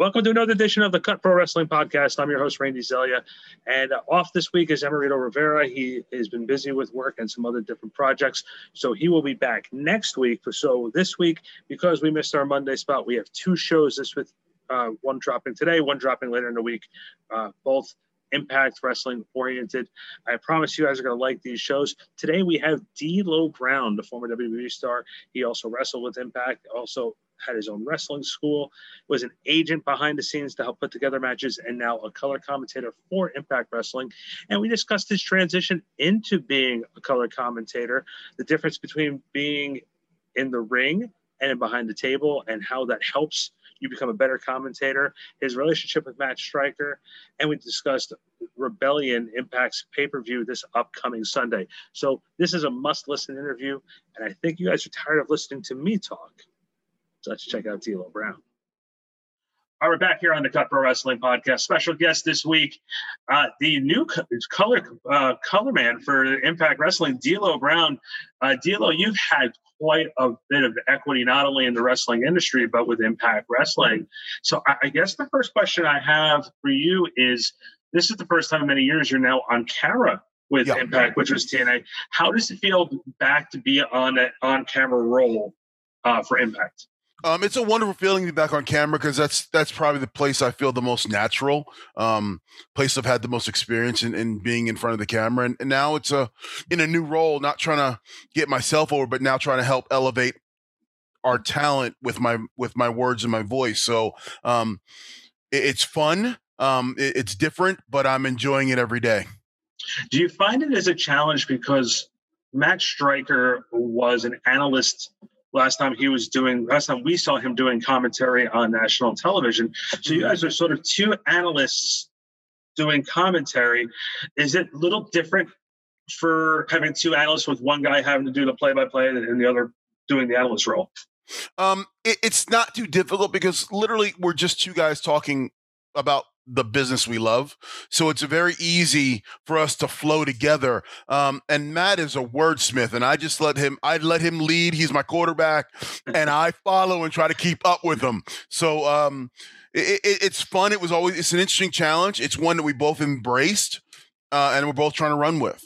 Welcome to another edition of the Cut Pro Wrestling Podcast. I'm your host, Randy Zelia, and off this week is Emerito Rivera. He has been busy with work and some other different projects, so he will be back next week. So this week, because we missed our Monday spot, we have two shows this week, one dropping today, one dropping later in the week, both Impact Wrestling oriented. I promise you guys are going to like these shows. Today we have D'Lo Brown, the former WWE star. He also wrestled with Impact, also had his own wrestling school, was an agent behind the scenes to help put together matches, and now a color commentator for Impact Wrestling. And we discussed his transition into being a color commentator, the difference between being in the ring and behind the table, and how that helps you become a better commentator, his relationship with Matt Stryker, and we discussed Rebellion Impact's pay-per-view this upcoming Sunday. So this is a must-listen interview, and I think you guys are tired of listening to me talk. So let's check out D'Lo Brown. All right, we're back here on the Cut Pro Wrestling Podcast. Special guest this week, the new color man for Impact Wrestling, D'Lo Brown. D'Lo, you've had quite a bit of equity, not only in the wrestling industry, but with Impact Wrestling. So I guess the first question I have for you is, this is the first time in many years you're now on camera with Impact, which was TNA. How does it feel back to be on an on-camera role for Impact? It's a wonderful feeling to be back on camera, because that's probably the place I feel the most natural, place I've had the most experience in being in front of the camera. And now it's in a new role, not trying to get myself over, but now trying to help elevate our talent with my words and my voice. So it's fun. It's different, but I'm enjoying it every day. Do you find it as a challenge? Because Matt Stryker was an analyst last time we saw him doing commentary on national television. So you guys are sort of two analysts doing commentary. Is it a little different for having two analysts, with one guy having to do the play-by-play and the other doing the analyst role? It's not too difficult, because literally we're just two guys talking about the business we love. So it's very easy for us to flow together. And Matt is a wordsmith, and I'd let him lead. He's my quarterback, and I follow and try to keep up with him. So it's fun. It's an interesting challenge. It's one that we both embraced, and we're both trying to run with.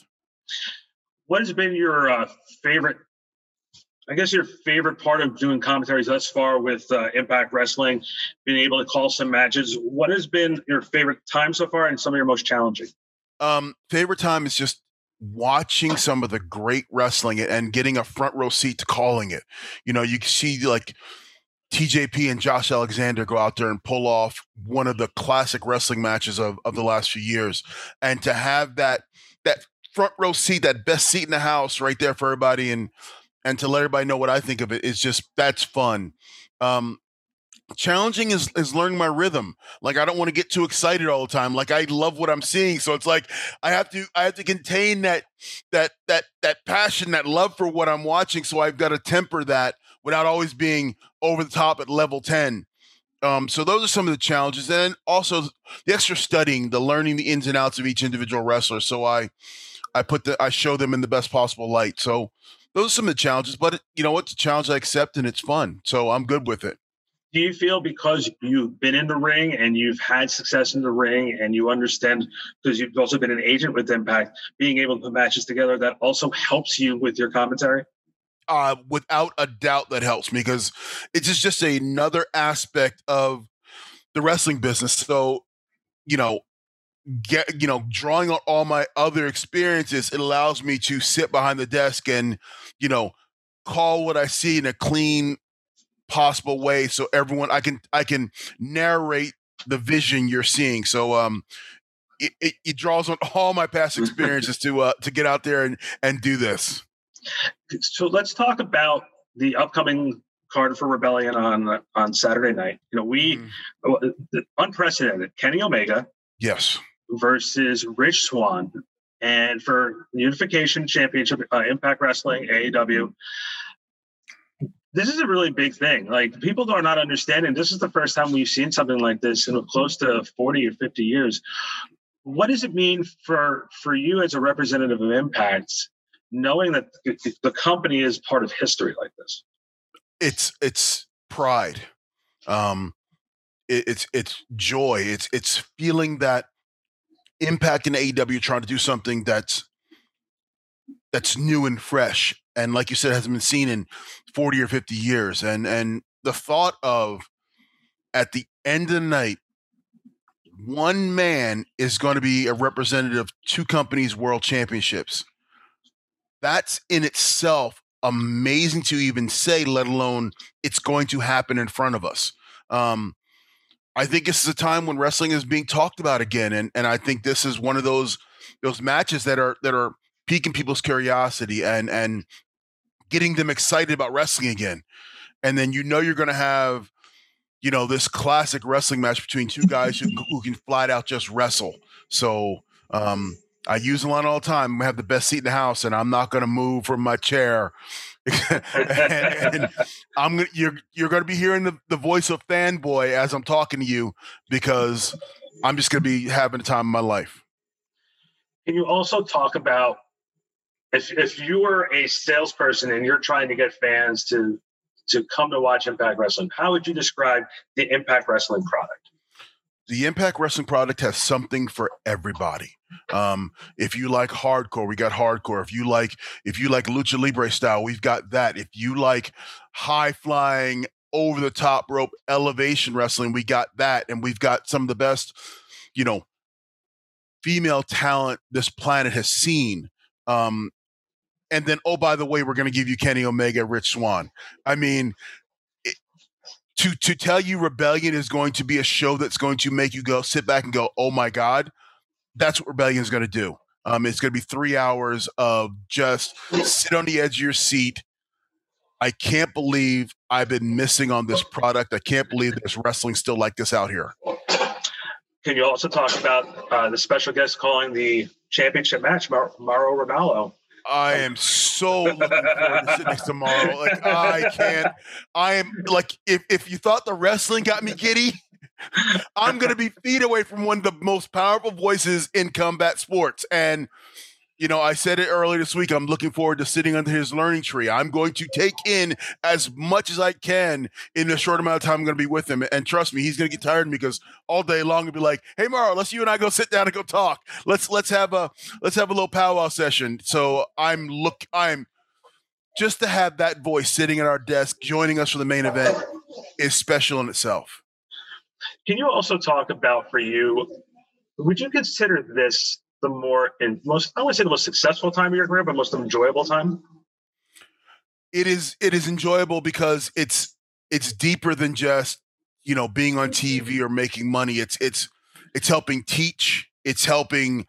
What has been your favorite part of doing commentaries thus far with Impact Wrestling, being able to call some matches? What has been your favorite time so far, and some of your most challenging? Favorite time is just watching some of the great wrestling and getting a front row seat to calling it. You know, you can see like TJP and Josh Alexander go out there and pull off one of the classic wrestling matches of the last few years. And to have that front row seat, that best seat in the house right there for everybody, and to let everybody know what I think of it, it's just, that's fun. Challenging is learning my rhythm. Like, I don't want to get too excited all the time. Like, I love what I'm seeing. So it's like, I have to contain that passion, that love for what I'm watching. So I've got to temper that without always being over the top at level 10. So those are some of the challenges. And then also the extra studying, the learning the ins and outs of each individual wrestler. So I show them in the best possible light. So those are some of the challenges, but you know what? It's a challenge I accept, and it's fun. So I'm good with it. Do you feel, because you've been in the ring and you've had success in the ring, and you understand, because you've also been an agent with Impact, being able to put matches together, that also helps you with your commentary? Without a doubt, that helps me, because it's just another aspect of the wrestling business. So, you know, drawing on all my other experiences, it allows me to sit behind the desk and, you know, call what I see in a clean possible way. So everyone, I can narrate the vision you're seeing. So, it draws on all my past experiences to get out there and do this. So let's talk about the upcoming card for Rebellion on Saturday night. You know, unprecedented Kenny Omega. Yes. Versus Rich Swann, and for the Unification Championship, Impact Wrestling, AEW. This is a really big thing. Like, people are not understanding. This is the first time we've seen something like this in close to 40 or 50 years. What does it mean for you as a representative of Impact, knowing that the company is part of history like this? It's pride. it's joy. It's feeling that Impact in AEW trying to do something that's new and fresh, and like you said, hasn't been seen in 40 or 50 years. And the thought of at the end of the night, one man is going to be a representative of two companies' world championships. That's in itself amazing to even say, let alone it's going to happen in front of us. I think this is a time when wrestling is being talked about again. And I think this is one of those matches that are piquing people's curiosity and getting them excited about wrestling again. And then, you're going to have, this classic wrestling match between two guys who can flat out just wrestle. So, I use the line all the time. I have the best seat in the house, and I'm not going to move from my chair. and you're going to be hearing the voice of fanboy as I'm talking to you, because I'm just going to be having the time of my life. Can you also talk about if you were a salesperson and you're trying to get fans to come to watch Impact Wrestling, how would you describe the Impact Wrestling product? The Impact Wrestling product has something for everybody. If you like hardcore, we got hardcore. If you like Lucha Libre style, we've got that. If you like high flying, over the top rope, elevation wrestling, we got that. And we've got some of the best, female talent this planet has seen. And then, oh, by the way, we're going to give you Kenny Omega, Rich Swann. I mean, to tell you Rebellion is going to be a show that's going to make you go sit back and go, oh my God, that's what Rebellion is going to do. It's going to be 3 hours of just sit on the edge of your seat. I can't believe I've been missing on this product. I can't believe there's wrestling still like this out here. Can you also talk about the special guest calling the championship match, Mauro Ranallo? I am so looking forward to sitting next to Mauro. Like, I can't. I am like, if you thought the wrestling got me giddy, I'm going to be feet away from one of the most powerful voices in combat sports. And, I said it earlier this week, I'm looking forward to sitting under his learning tree. I'm going to take in as much as I can in the short amount of time I'm going to be with him. And trust me, he's going to get tired of me, because all day long he'll be like, hey, Mauro, let's you and I go sit down and go talk. Let's have a little powwow session. So I'm just to have that voice sitting at our desk, joining us for the main event is special in itself. Can you also talk about, for you, would you consider this the I wouldn't say the most successful time of your career, but most enjoyable time? It is enjoyable because it's deeper than just, being on TV or making money. It's helping teach. It's helping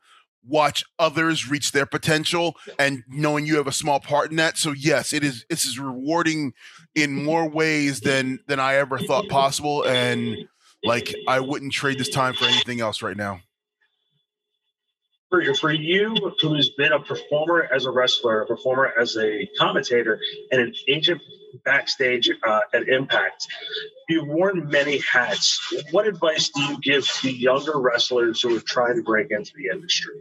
watch others reach their potential and knowing you have a small part in that. So yes, this is rewarding in more ways than I ever thought possible. And I wouldn't trade this time for anything else right now. For you, who's been a performer as a wrestler, a performer as a commentator, and an agent backstage at Impact, you've worn many hats. What advice do you give to younger wrestlers who are trying to break into the industry?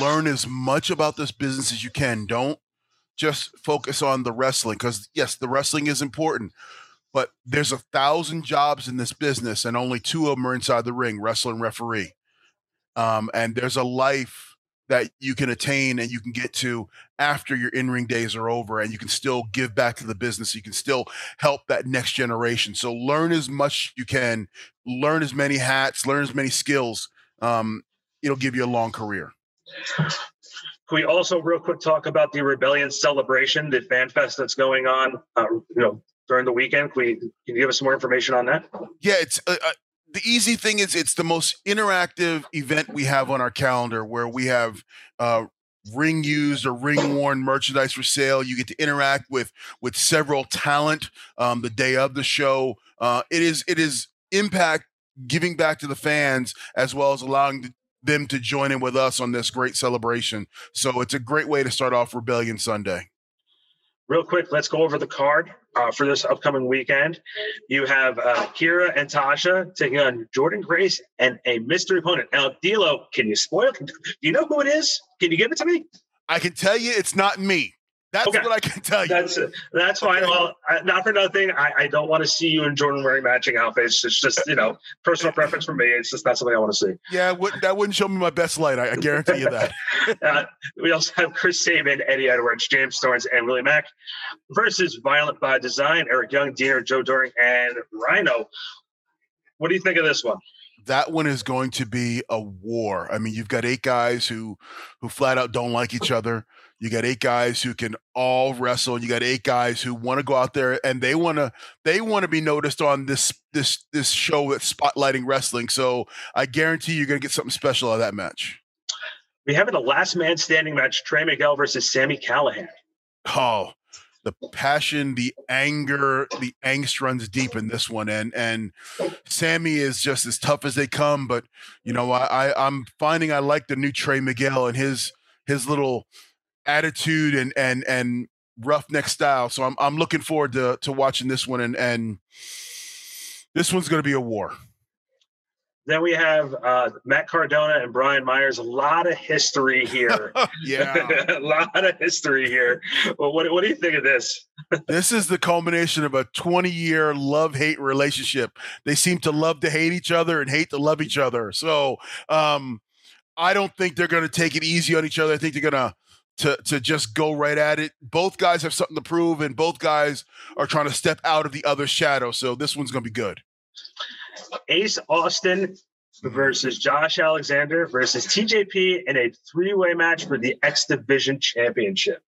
Learn as much about this business as you can. Don't just focus on the wrestling, because, yes, the wrestling is important. But there's 1,000 jobs in this business, and only 2 of them are inside the ring, wrestler and referee. And there's a life that you can attain and you can get to after your in-ring days are over, and you can still give back to the business. You can still help that next generation. So learn as much you can, learn as many hats, learn as many skills. It'll give you a long career. Can we also real quick talk about the Rebellion celebration, the fan fest that's going on, during the weekend? Can you give us some more information on that? Yeah, it's the easy thing is it's the most interactive event we have on our calendar, where we have ring used or ring worn merchandise for sale. You get to interact with several talent the day of the show. It is Impact giving back to the fans, as well as allowing them to join in with us on this great celebration. So it's a great way to start off Rebellion Sunday. Real quick, let's go over the card for this upcoming weekend. You have Kira and Tasha taking on Jordan Grace and a mystery opponent. Now, D'Lo, can you spoil? Do you know who it is? Can you give it to me? I can tell you it's not me. That's okay. What I can tell you. That's okay. Fine. Well, not for nothing. I don't want to see you and Jordan wearing matching outfits. It's just, you know, personal preference for me. It's just not something I want to see. Yeah, that wouldn't show me my best light. I guarantee you that. We also have Chris Sabin, Eddie Edwards, James Storm, and Willie Mack versus Violent by Design, Eric Young, Deaner, Joe Doering, and Rhino. What do you think of this one? That one is going to be a war. I mean, you've got eight guys who flat out don't like each other. You got eight guys who can all wrestle. You got eight guys who want to go out there and they want to be noticed on this show that's spotlighting wrestling. So I guarantee you're going to get something special out of that match. We have in the last man standing match, Trey Miguel versus Sami Callihan. Oh, the passion, the anger, the angst runs deep in this one. And Sami is just as tough as they come. But, you know, I'm finding I like the new Trey Miguel and his little attitude and roughneck style. So I'm looking forward to watching this one, and this one's going to be a war. Then we have Matt Cardona and Brian Myers. A lot of history here. Yeah, a lot of history here. Well, what do you think of this? This is the culmination of a 20-year love-hate relationship. They seem to love to hate each other and hate to love each other. So I don't think they're going to take it easy on each other. I think they're going to just go right at it. Both guys have something to prove, and both guys are trying to step out of the other's shadow. So this one's going to be good. Ace Austin versus Josh Alexander versus TJP in a three-way match for the X Division Championship.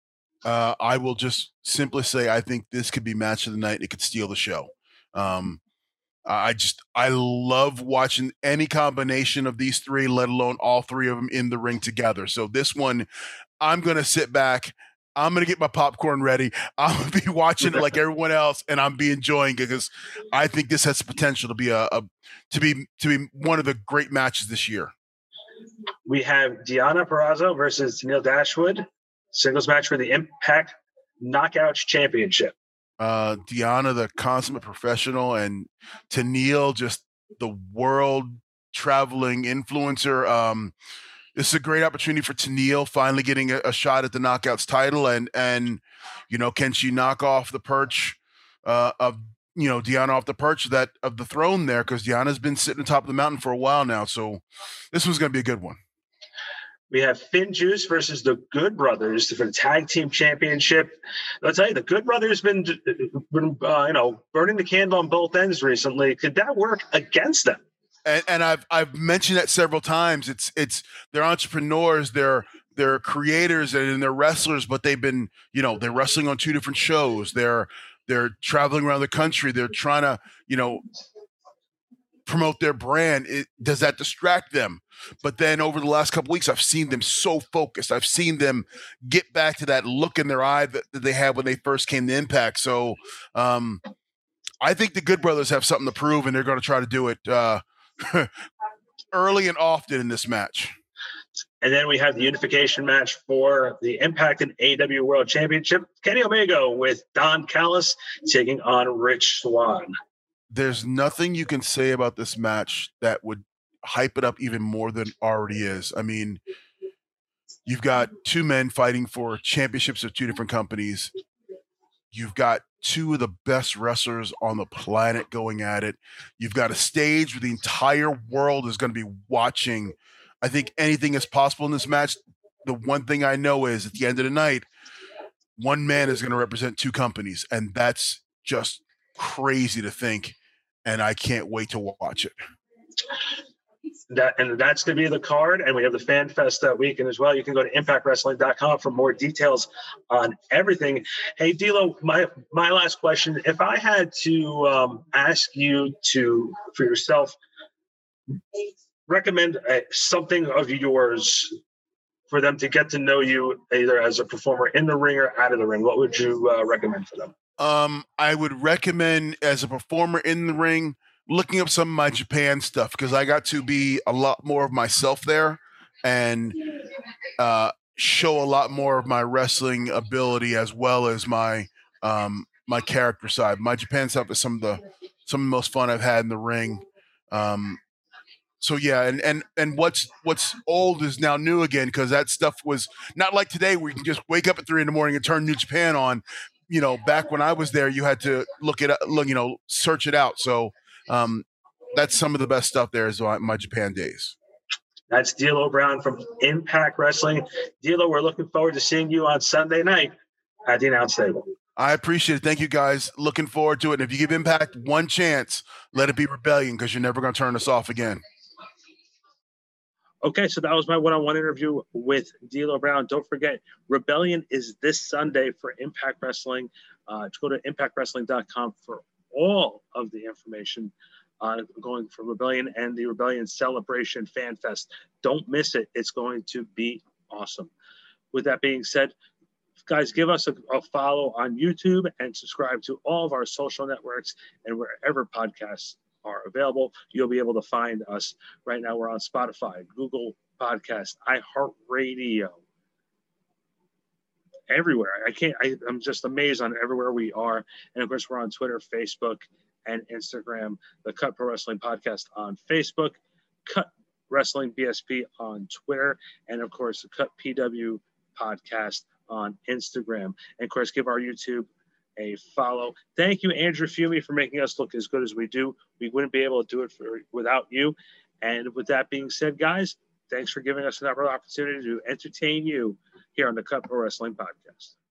I will just simply say I think this could be match of the night. It could steal the show. I love watching any combination of these three, let alone all three of them in the ring together. So this one, I'm going to sit back. I'm going to get my popcorn ready. I'm going to be watching it like everyone else, and I'm be enjoying it because I think this has the potential to be to be one of the great matches this year. We have Deonna Purrazzo versus Neil Dashwood, singles match for the Impact Knockouts Championship. Deonna, the consummate professional, and Tennille, just the world-traveling influencer. This is a great opportunity for Tennille finally getting a shot at the Knockouts title. And you know, can she knock off the perch Deonna off the perch of the throne there? Because Deonna's been sitting on top of the mountain for a while now. So this one's going to be a good one. We have Finn Juice versus the Good Brothers for the Tag Team Championship. I'll tell you, the Good Brothers been burning the candle on both ends recently. Could that work against them? And I've mentioned that several times. It's they're entrepreneurs, they're creators, and they're wrestlers, but they've been, you know, they're wrestling on two different shows. They're traveling around the country. They're trying to, you know, promote their brand. Does that distract them? But then over the last couple of weeks, I've seen them so focused. I've seen them get back to that look in their eye that they had when they first came to Impact. So I think the Good Brothers have something to prove, and they're going to try to do it early and often in this match. And then we have the unification match for the Impact and AEW World Championship. Kenny Omega with Don Callis taking on Rich Swann. There's nothing you can say about this match that would hype it up even more than it already is. I mean, you've got two men fighting for championships of two different companies. You've got two of the best wrestlers on the planet going at it. You've got a stage where the entire world is going to be watching. I think anything is possible in this match. The one thing I know is at the end of the night, one man is going to represent two companies, and that's just crazy to think. And I can't wait to watch it. And that's going to be the card. And we have the Fan Fest that weekend as well. You can go to impactwrestling.com for more details on everything. Hey, D'Lo, my last question. If I had to ask you for yourself, recommend something of yours for them to get to know you, either as a performer in the ring or out of the ring, what would you recommend for them? I would recommend as a performer in the ring, looking up some of my Japan stuff, because I got to be a lot more of myself there and show a lot more of my wrestling ability as well as my my character side. My Japan stuff is some of the most fun I've had in the ring. So yeah, and what's old is now new again, because that stuff was not like today where you can just wake up at 3 a.m. and turn New Japan on. You know, back when I was there, you had to look it up, search it out. So that's some of the best stuff there is my Japan days. That's D'Lo Brown from Impact Wrestling. D'Lo, we're looking forward to seeing you on Sunday night at the announce table. I appreciate it. Thank you, guys. Looking forward to it. And if you give Impact one chance, let it be Rebellion, because you're never going to turn us off again. Okay, so that was my one-on-one interview with D'Lo Brown. Don't forget, Rebellion is this Sunday for Impact Wrestling. Go to impactwrestling.com for all of the information going for Rebellion and the Rebellion Celebration Fan Fest. Don't miss it. It's going to be awesome. With that being said, guys, give us a follow on YouTube and subscribe to all of our social networks and wherever podcasts are available. You'll be able to find us. Right now we're on Spotify, Google Podcast, iHeartRadio, everywhere. I'm just amazed on everywhere we are. And of course, we're on Twitter, Facebook, and Instagram. The Cut Pro Wrestling Podcast on Facebook, Cut Wrestling BSP on Twitter, and of course, the Cut PW Podcast on Instagram. And of course, give our YouTube a follow. Thank you, Andrew Fiume, for making us look as good as we do. We wouldn't be able to do it without you. And with that being said, guys, thanks for giving us another opportunity to entertain you here on the Cut Pro Wrestling Podcast.